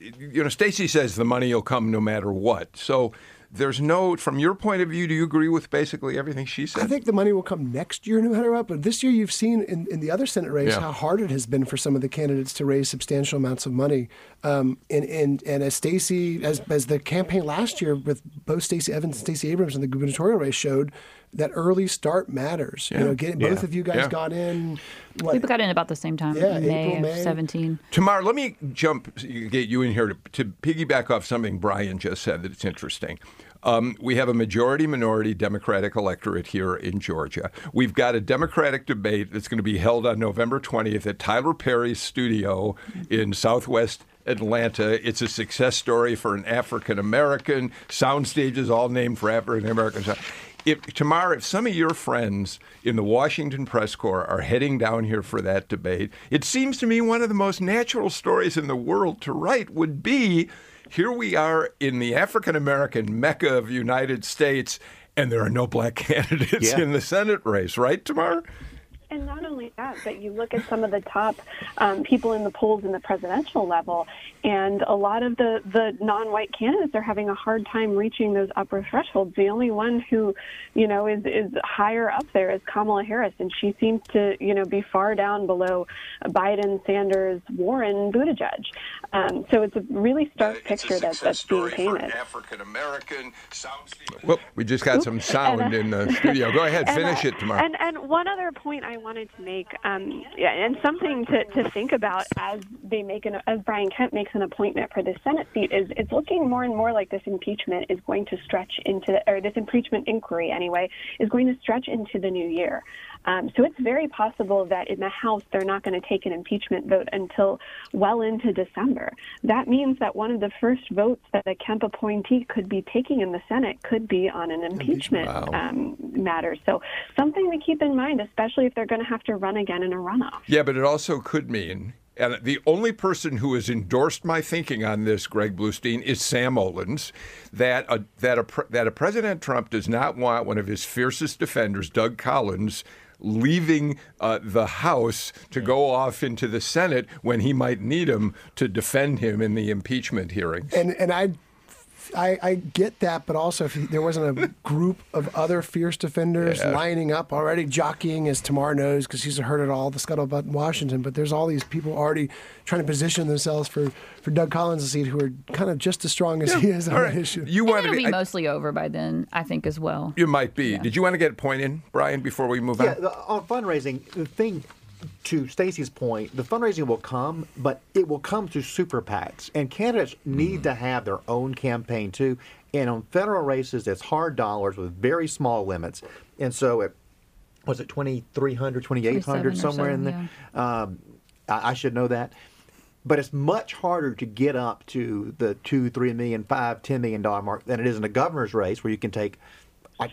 Stacey says the money will come no matter what. So there's no, from your point of view, do you agree with basically everything she said? I think the money will come next year no matter what, but this year you've seen in the other Senate race how hard it has been for some of the candidates to raise substantial amounts of money. And as Stacey, as the campaign last year with both Stacey Evans and Stacey Abrams in the gubernatorial race showed, that early start matters. Yeah. Both of you guys got in. People got in about the same time, in May of 17. Tamar, let me get you in here to piggyback off something Brian just said that's interesting. We have a majority-minority Democratic electorate here in Georgia. We've got a Democratic debate that's going to be held on November 20th at Tyler Perry's studio in Southwest Atlanta. It's a success story for an African-American. Sound stages all named for African-Americans. Tamar, if some of your friends in the Washington Press Corps are heading down here for that debate, it seems to me one of the most natural stories in the world to write would be, here we are in the African-American Mecca of the United States, and there are no black candidates in the Senate race. Right, Tamar? And not only that, but you look at some of the top people in the polls in the presidential level, and a lot of the non-white candidates are having a hard time reaching those upper thresholds. The only one who, is higher up there is Kamala Harris, and she seems to, be far down below Biden, Sanders, Warren, Buttigieg. So it's a really stark picture that's being painted. African-American sounds. Well, we just got some sound in the studio. Go ahead, finish it, Tamar. And one other point I wanted to make, and something to think about as Brian Kemp makes an appointment for this Senate seat, is it's looking more and more like this impeachment is going to stretch this impeachment inquiry anyway, is going to stretch into the new year. So it's very possible that in the House, they're not going to take an impeachment vote until well into December. That means that one of the first votes that a Kemp appointee could be taking in the Senate could be on an impeachment matter. So something to keep in mind, especially if they're going to have to run again in a runoff. Yeah, but it also could mean, and the only person who has endorsed my thinking on this, Greg Bluestein, is Sam Olens, that President Trump does not want one of his fiercest defenders, Doug Collins, leaving the House to go off into the Senate when he might need him to defend him in the impeachment hearings. And I get that, but also if there wasn't a group of other fierce defenders lining up already, jockeying, as Tamar knows, because she's heard it all, the scuttlebutt in Washington, but there's all these people already trying to position themselves for Doug Collins' seat who are kind of just as strong as he is on that issue. It'll be mostly over by then, I think, as well. It might be. Yeah. Did you want to get a point in, Brian, before we move on? Yeah, on fundraising, to Stacey's point, the fundraising will come, but it will come through super PACs. And candidates need to have their own campaign, too. And on federal races, it's hard dollars with very small limits. And so was it 2,300, 2,800, somewhere in there? Yeah. I should know that. But it's much harder to get up to the $2-3 million, $5-10 million mark than it is in a governor's race, where you can take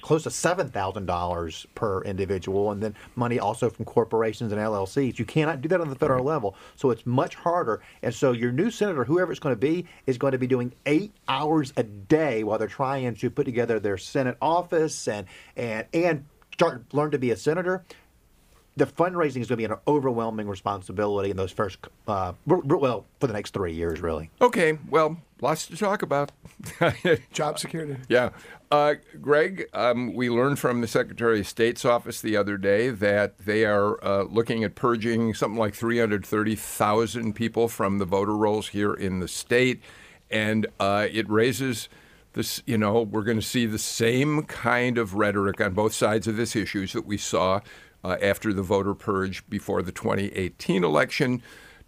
close to $7,000 per individual, and then money also from corporations and LLCs. You cannot do that on the federal level, so it's much harder. And so your new senator, whoever it's going to be, is going to be doing 8 hours a day while they're trying to put together their Senate office and learn to be a senator. the fundraising is going to be an overwhelming responsibility in those first, well, for the next 3 years, really. Okay. Well, lots to talk about. Job security. Yeah. Greg, we learned from the Secretary of State's office the other day that they are looking at purging something like 330,000 people from the voter rolls here in the state. And it raises... this, you know, we're going to see the same kind of rhetoric on both sides of this issue that we saw after the voter purge before the 2018 election.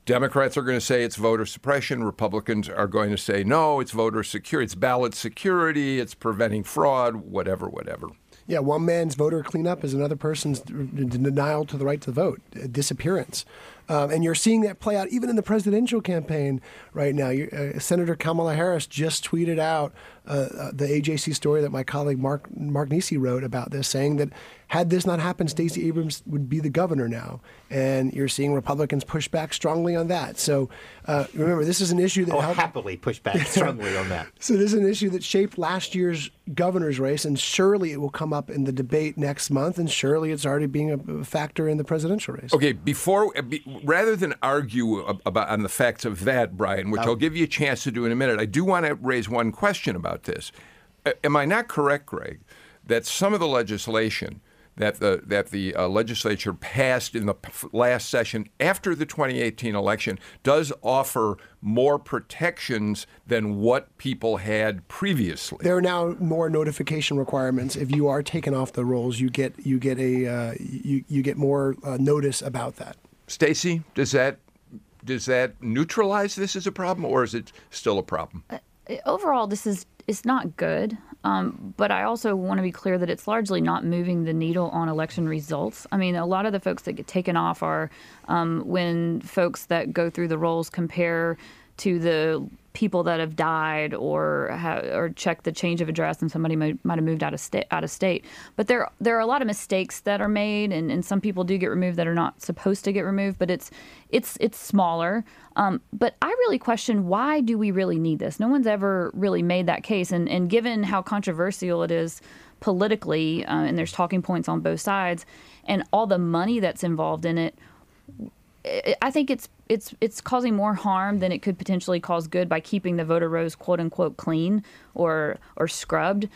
Democrats are going to say it's voter suppression. Republicans are going to say, no, it's voter security. It's ballot security. It's preventing fraud, whatever, whatever. Yeah, one man's voter cleanup is another person's denial to the right to vote, disappearance. And you're seeing that play out even in the presidential campaign right now. Senator Kamala Harris just tweeted out the AJC story that my colleague Mark Nisi wrote about this, saying that had this not happened, Stacey Abrams would be the governor now. And you're seeing Republicans push back strongly on that. So remember, this is an issue that... happily push back strongly on that. So this is an issue that shaped last year's governor's race, and surely it will come up in the debate next month, and surely it's already being a factor in the presidential race. Okay, rather than argue about on the facts of that, Brian, which I'll give you a chance to do in a minute, I do want to raise one question about this. Am I not correct, Greg, that some of the legislation that the legislature passed in the last session after the 2018 election does offer more protections than what people had previously? There are now more notification requirements. If you are taken off the rolls, you get more notice about that. Stacey, does that neutralize this as a problem, or is it still a problem? Overall, it's not good. But I also want to be clear that it's largely not moving the needle on election results. I mean, a lot of the folks that get taken off are when folks that go through the rolls compare to the people that have died or check the change of address and somebody might have moved out of state. But there are a lot of mistakes that are made, and some people do get removed that are not supposed to get removed, but it's smaller. But I really question, why do we really need this? No one's ever really made that case, and given how controversial it is politically, and there's talking points on both sides, and all the money that's involved in it, I think it's causing more harm than it could potentially cause good by keeping the voter rolls "quote unquote" clean or scrubbed.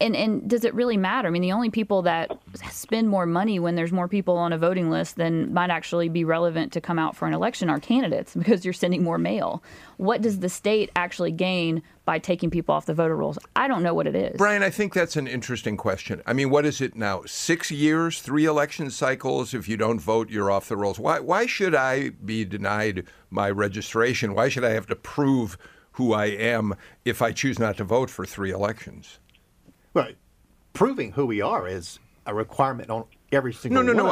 And does it really matter? I mean, the only people that spend more money when there's more people on a voting list than might actually be relevant to come out for an election are candidates, because you're sending more mail. What does the state actually gain by taking people off the voter rolls? I don't know what it is. Brian, I think that's an interesting question. I mean, what is it now? 6 years, 3 election cycles. If you don't vote, you're off the rolls. Why should I be denied my registration? Why should I have to prove who I am if I choose not to vote for 3 elections? Well, proving who we are is a requirement on every single one of us. No.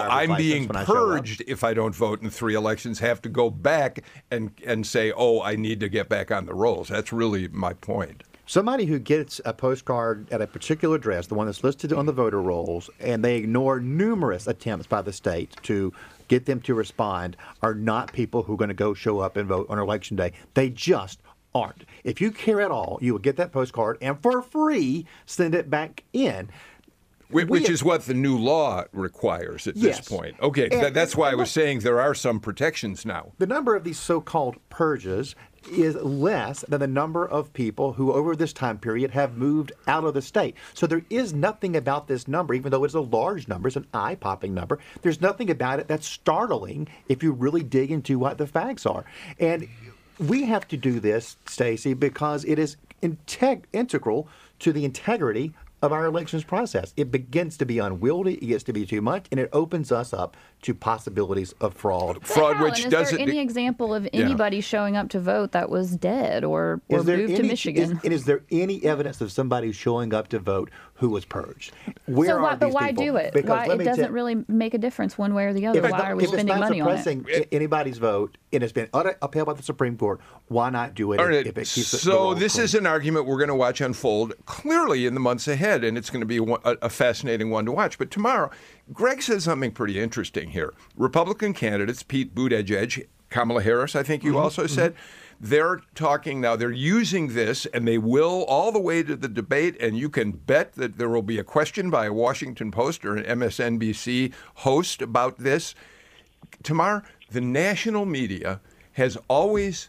I'm being purged if I don't vote in 3 elections. Have to go back and say, oh, I need to get back on the rolls. That's really my point. Somebody who gets a postcard at a particular address, the one that's listed on the voter rolls, and they ignore numerous attempts by the state to get them to respond, are not people who are going to go show up and vote on election day. They just aren't. If you care at all, you will get that postcard and for free send it back in. Which is what the new law requires at this point. Okay, that's why I was saying there are some protections now. The number of these so-called purges is less than the number of people who over this time period have moved out of the state. So there is nothing about this number, even though it's a large number, it's an eye-popping number, there's nothing about it that's startling if you really dig into what the facts are. And we have to do this, Stacey, because it is integral to the integrity of our elections process. It begins to be unwieldy, it gets to be too much, and it opens us up to possibilities of fraud. Is there any example of anybody showing up to vote that was dead or moved to Michigan? And is there any evidence of somebody showing up to vote who was purged? Why do it? Because it doesn't really make a difference one way or the other. Why are we spending money on it? If it's not suppressing anybody's vote, and it's been upheld by the Supreme Court, why not do it? Right. If it keeps this is an argument we're going to watch unfold clearly in the months ahead, and it's going to be a fascinating one to watch. But tomorrow, Greg says something pretty interesting here. Republican candidates, Pete Buttigieg, Kamala Harris, I think you also said, They're talking now. They're using this, and they will all the way to the debate. And you can bet that there will be a question by a Washington Post or an MSNBC host about this. Tamar, the national media has always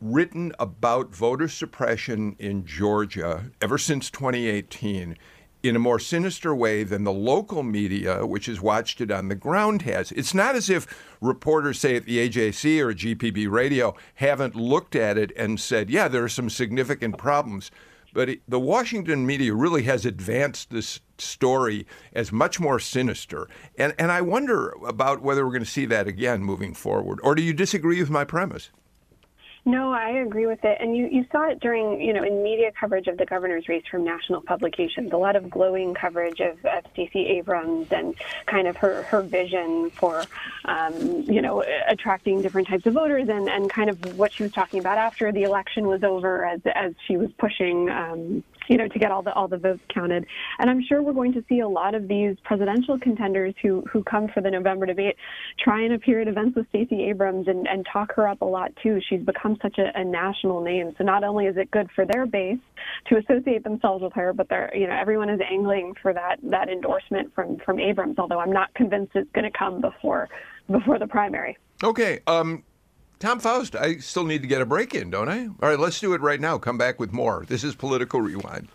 written about voter suppression in Georgia ever since 2018 in a more sinister way than the local media, which has watched it on the ground, has. It's not as if reporters, say, at the AJC or GPB radio haven't looked at it and said, yeah, there are some significant problems. But the Washington media really has advanced this story as much more sinister. And I wonder about whether we're going to see that again moving forward. Or do you disagree with my premise? No, I agree with it. And you saw it during, in media coverage of the governor's race from national publications, a lot of glowing coverage of Stacey Abrams and kind of her vision for, attracting different types of voters and kind of what she was talking about after the election was over as she was pushing to get all the votes counted. And I'm sure we're going to see a lot of these presidential contenders who come for the November debate try and appear at events with Stacey Abrams and talk her up a lot, too. She's become such a national name. So not only is it good for their base to associate themselves with her, but they're, everyone is angling for that endorsement from Abrams, although I'm not convinced it's going to come before the primary. Okay. Tom Faust, I still need to get a break in, don't I? All right, let's do it right now. Come back with more. This is Political Rewind.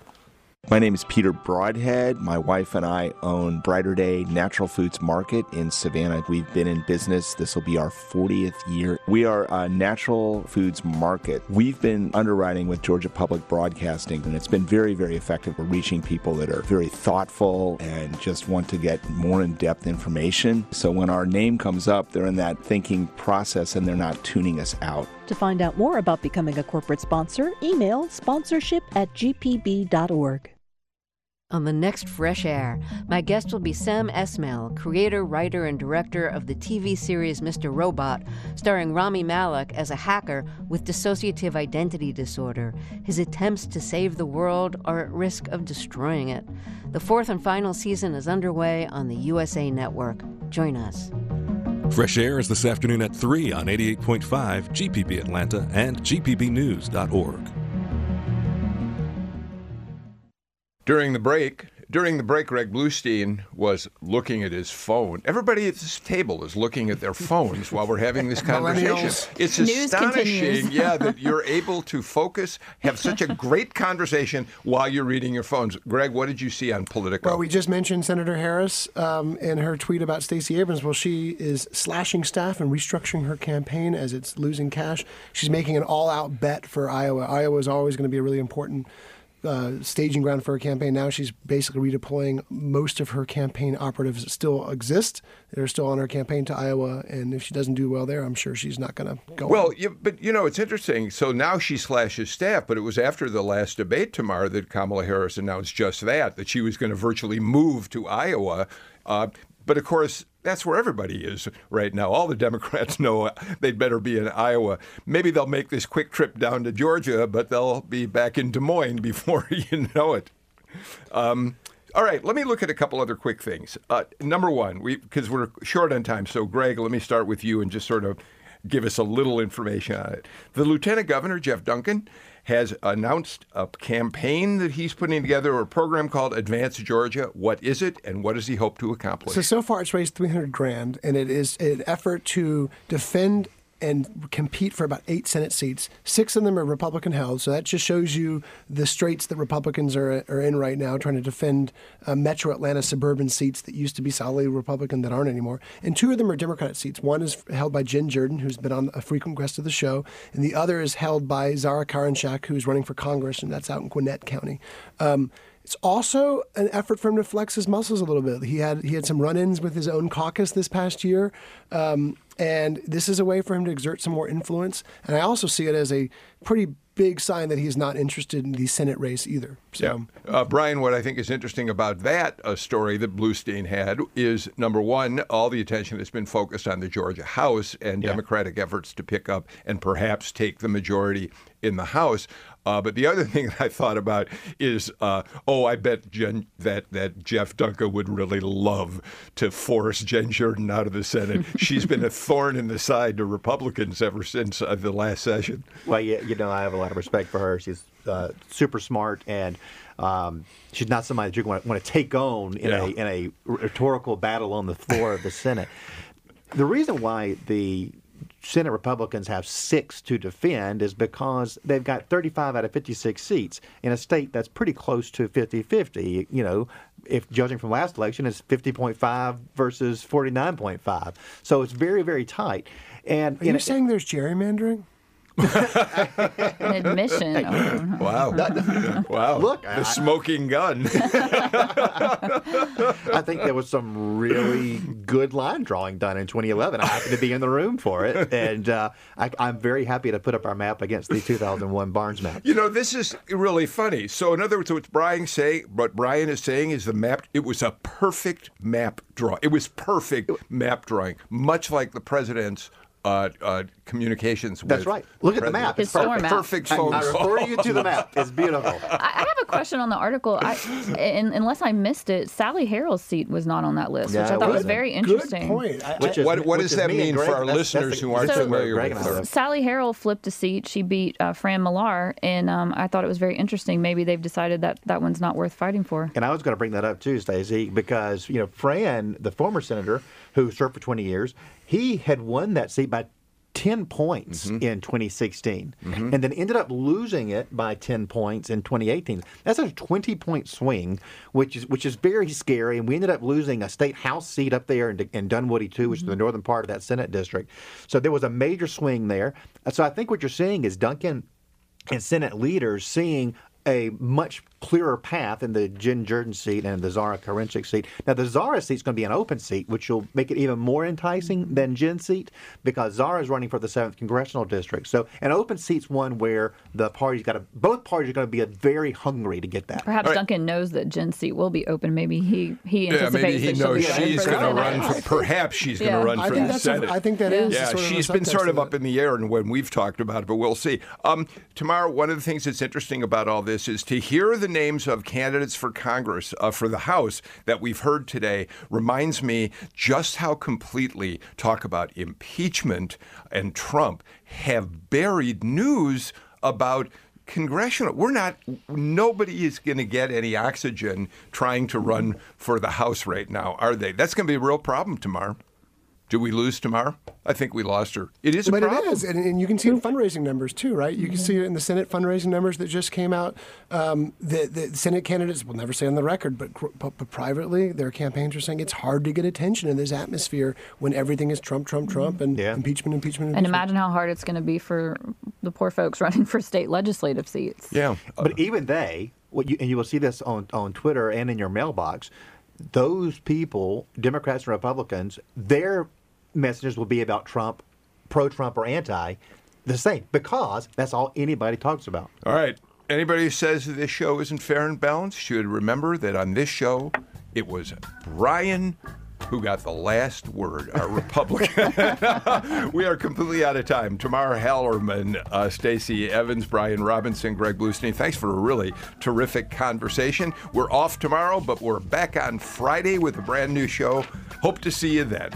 My name is Peter Broadhead. My wife and I own Brighter Day Natural Foods Market in Savannah. We've been in business. This will be our 40th year. We are a natural foods market. We've been underwriting with Georgia Public Broadcasting, and it's been very, very effective. We're reaching people that are very thoughtful and just want to get more in-depth information. So when our name comes up, they're in that thinking process, and they're not tuning us out. To find out more about becoming a corporate sponsor, email sponsorship@gpb.org. On the next Fresh Air, my guest will be Sam Esmail, creator, writer, and director of the TV series Mr. Robot, starring Rami Malek as a hacker with dissociative identity disorder. His attempts to save the world are at risk of destroying it. The fourth and final season is underway on the USA Network. Join us. Fresh Air is this afternoon at 3 on 88.5 GPB Atlanta and gpbnews.org. During the break, Greg Bluestein was looking at his phone. Everybody at this table is looking at their phones while we're having this conversation. It's astonishing, that you're able to focus, have such a great conversation while you're reading your phones. Greg, what did you see on Politico? Well, we just mentioned Senator Harris and her tweet about Stacey Abrams. Well, she is slashing staff and restructuring her campaign as it's losing cash. She's making an all-out bet for Iowa. Iowa is always going to be a really important staging ground for her campaign. Now she's basically redeploying most of her campaign operatives that still exist. They're still on her campaign to Iowa, and if she doesn't do well there, I'm sure she's not going to go. Well, but it's interesting. So now she slashes staff, but it was after the last debate tomorrow that Kamala Harris announced just that she was going to virtually move to Iowa. But of course, that's where everybody is right now. All the Democrats know they'd better be in Iowa. Maybe they'll make this quick trip down to Georgia, but they'll be back in Des Moines before you know it. All right, let me look at a couple other quick things. Number one, because we're short on time, so Greg, let me start with you and just sort of give us a little information on it. The Lieutenant Governor, Jeff Duncan, has announced a campaign that he's putting together, or a program called Advance Georgia. What is it, and what does he hope to accomplish? So far it's raised $300,000, and it is an effort to defend and compete for about 8 Senate seats. 6 of them are Republican-held, so that just shows you the straits that Republicans are in right now, trying to defend metro Atlanta suburban seats that used to be solidly Republican that aren't anymore. And 2 of them are Democrat seats. One is held by Jen Jordan, who's been on a frequent guest of the show, and the other is held by Zara Karinchak, who's running for Congress, and that's out in Gwinnett County. It's also an effort for him to flex his muscles a little bit. He had some run-ins with his own caucus this past year, and this is a way for him to exert some more influence. And I also see it as a pretty big sign that he's not interested in the Senate race either. So, yeah. Brian, what I think is interesting about that story that Bluestein had is, number one, all the attention that's been focused on the Georgia House and Democratic efforts to pick up and perhaps take the majority in the House. But the other thing that I thought about is, I bet that Jeff Duncan would really love to force Jen Jordan out of the Senate. She's been a thorn in the side to Republicans ever since the last session. Well, I have a lot of respect for her. She's super smart, and she's not somebody that you want to take on in a rhetorical battle on the floor of the Senate. The reason why the Senate Republicans have 6 to defend is because they've got 35 out of 56 seats in a state that's pretty close to 50-50. You know, if judging from last election, it's 50.5 versus 49.5. So it's very, very tight. And are you saying there's gerrymandering? An admission. Wow. Wow. Look, the smoking gun. I think there was some really good line drawing done in 2011. I happened to be in the room for it, and I'm very happy to put up our map against the 2001 Barnes map. You know, this is really funny. So, in other words, what Brian is saying is the map. It was a perfect map draw. It was perfect map drawing, much like the president's communications. That's right. Look at the map. It's perfect. I refer you to the map. It's beautiful. I have a question on the article. Unless I missed it, Sally Harrell's seat was not on that list, which I thought was very interesting. Good point. What does that mean for our listeners who aren't familiar with her? Sally Harrell flipped a seat. She beat Fran Millar, and I thought it was very interesting. Maybe they've decided that one's not worth fighting for. And I was going to bring that up too, Stacey, because Fran, the former senator who served for 20 years, he had won that seat by 10 points in 2016, and then ended up losing it by 10 points in 2018. That's a 20-point swing, which is very scary, and we ended up losing a state house seat up there in Dunwoody, too, which is the northern part of that Senate district. So there was a major swing there. So I think what you're seeing is Duncan and Senate leaders seeing a much clearer path in the Jen Jordan seat and the Zara Kerenchik seat. Now, the Zara seat's going to be an open seat, which will make it even more enticing than Jen's seat, because Zara's running for the 7th Congressional District. So an open seat's one where both parties are going to be very hungry to get that. Perhaps Duncan knows that Jen's seat will be open. Maybe he anticipates that she'll knows she's going to run for, perhaps she's going to run for the Senate. I think that is. Yeah, she's been sort of up in the air and when we've talked about it, but we'll see. Tomorrow, one of the things that's interesting about all this is to hear the names of candidates for Congress, for the House, that we've heard today reminds me just how completely talk about impeachment and Trump have buried news about congressional. Nobody is going to get any oxygen trying to run for the House right now, are they? That's going to be a real problem tomorrow. Do we lose Tamar? I think we lost her. It is a problem. But it is, and you can see it in fundraising numbers, too, right? You can see it in the Senate fundraising numbers that just came out. The Senate candidates will never say on the record, but privately, their campaigns are saying it's hard to get attention in this atmosphere when everything is Trump, Trump, Trump, and impeachment. And imagine how hard it's going to be for the poor folks running for state legislative seats. Yeah. But even they, and you will see this on Twitter and in your mailbox, those people, Democrats and Republicans, their messages will be about Trump, pro-Trump or anti, the same, because that's all anybody talks about. All right. Anybody who says that this show isn't fair and balanced should remember that on this show, it was Brian who got the last word, our Republican. We are completely out of time. Tamar Hallerman, Stacey Evans, Brian Robinson, Greg Bluestein, thanks for a really terrific conversation. We're off tomorrow, but we're back on Friday with a brand new show. Hope to see you then.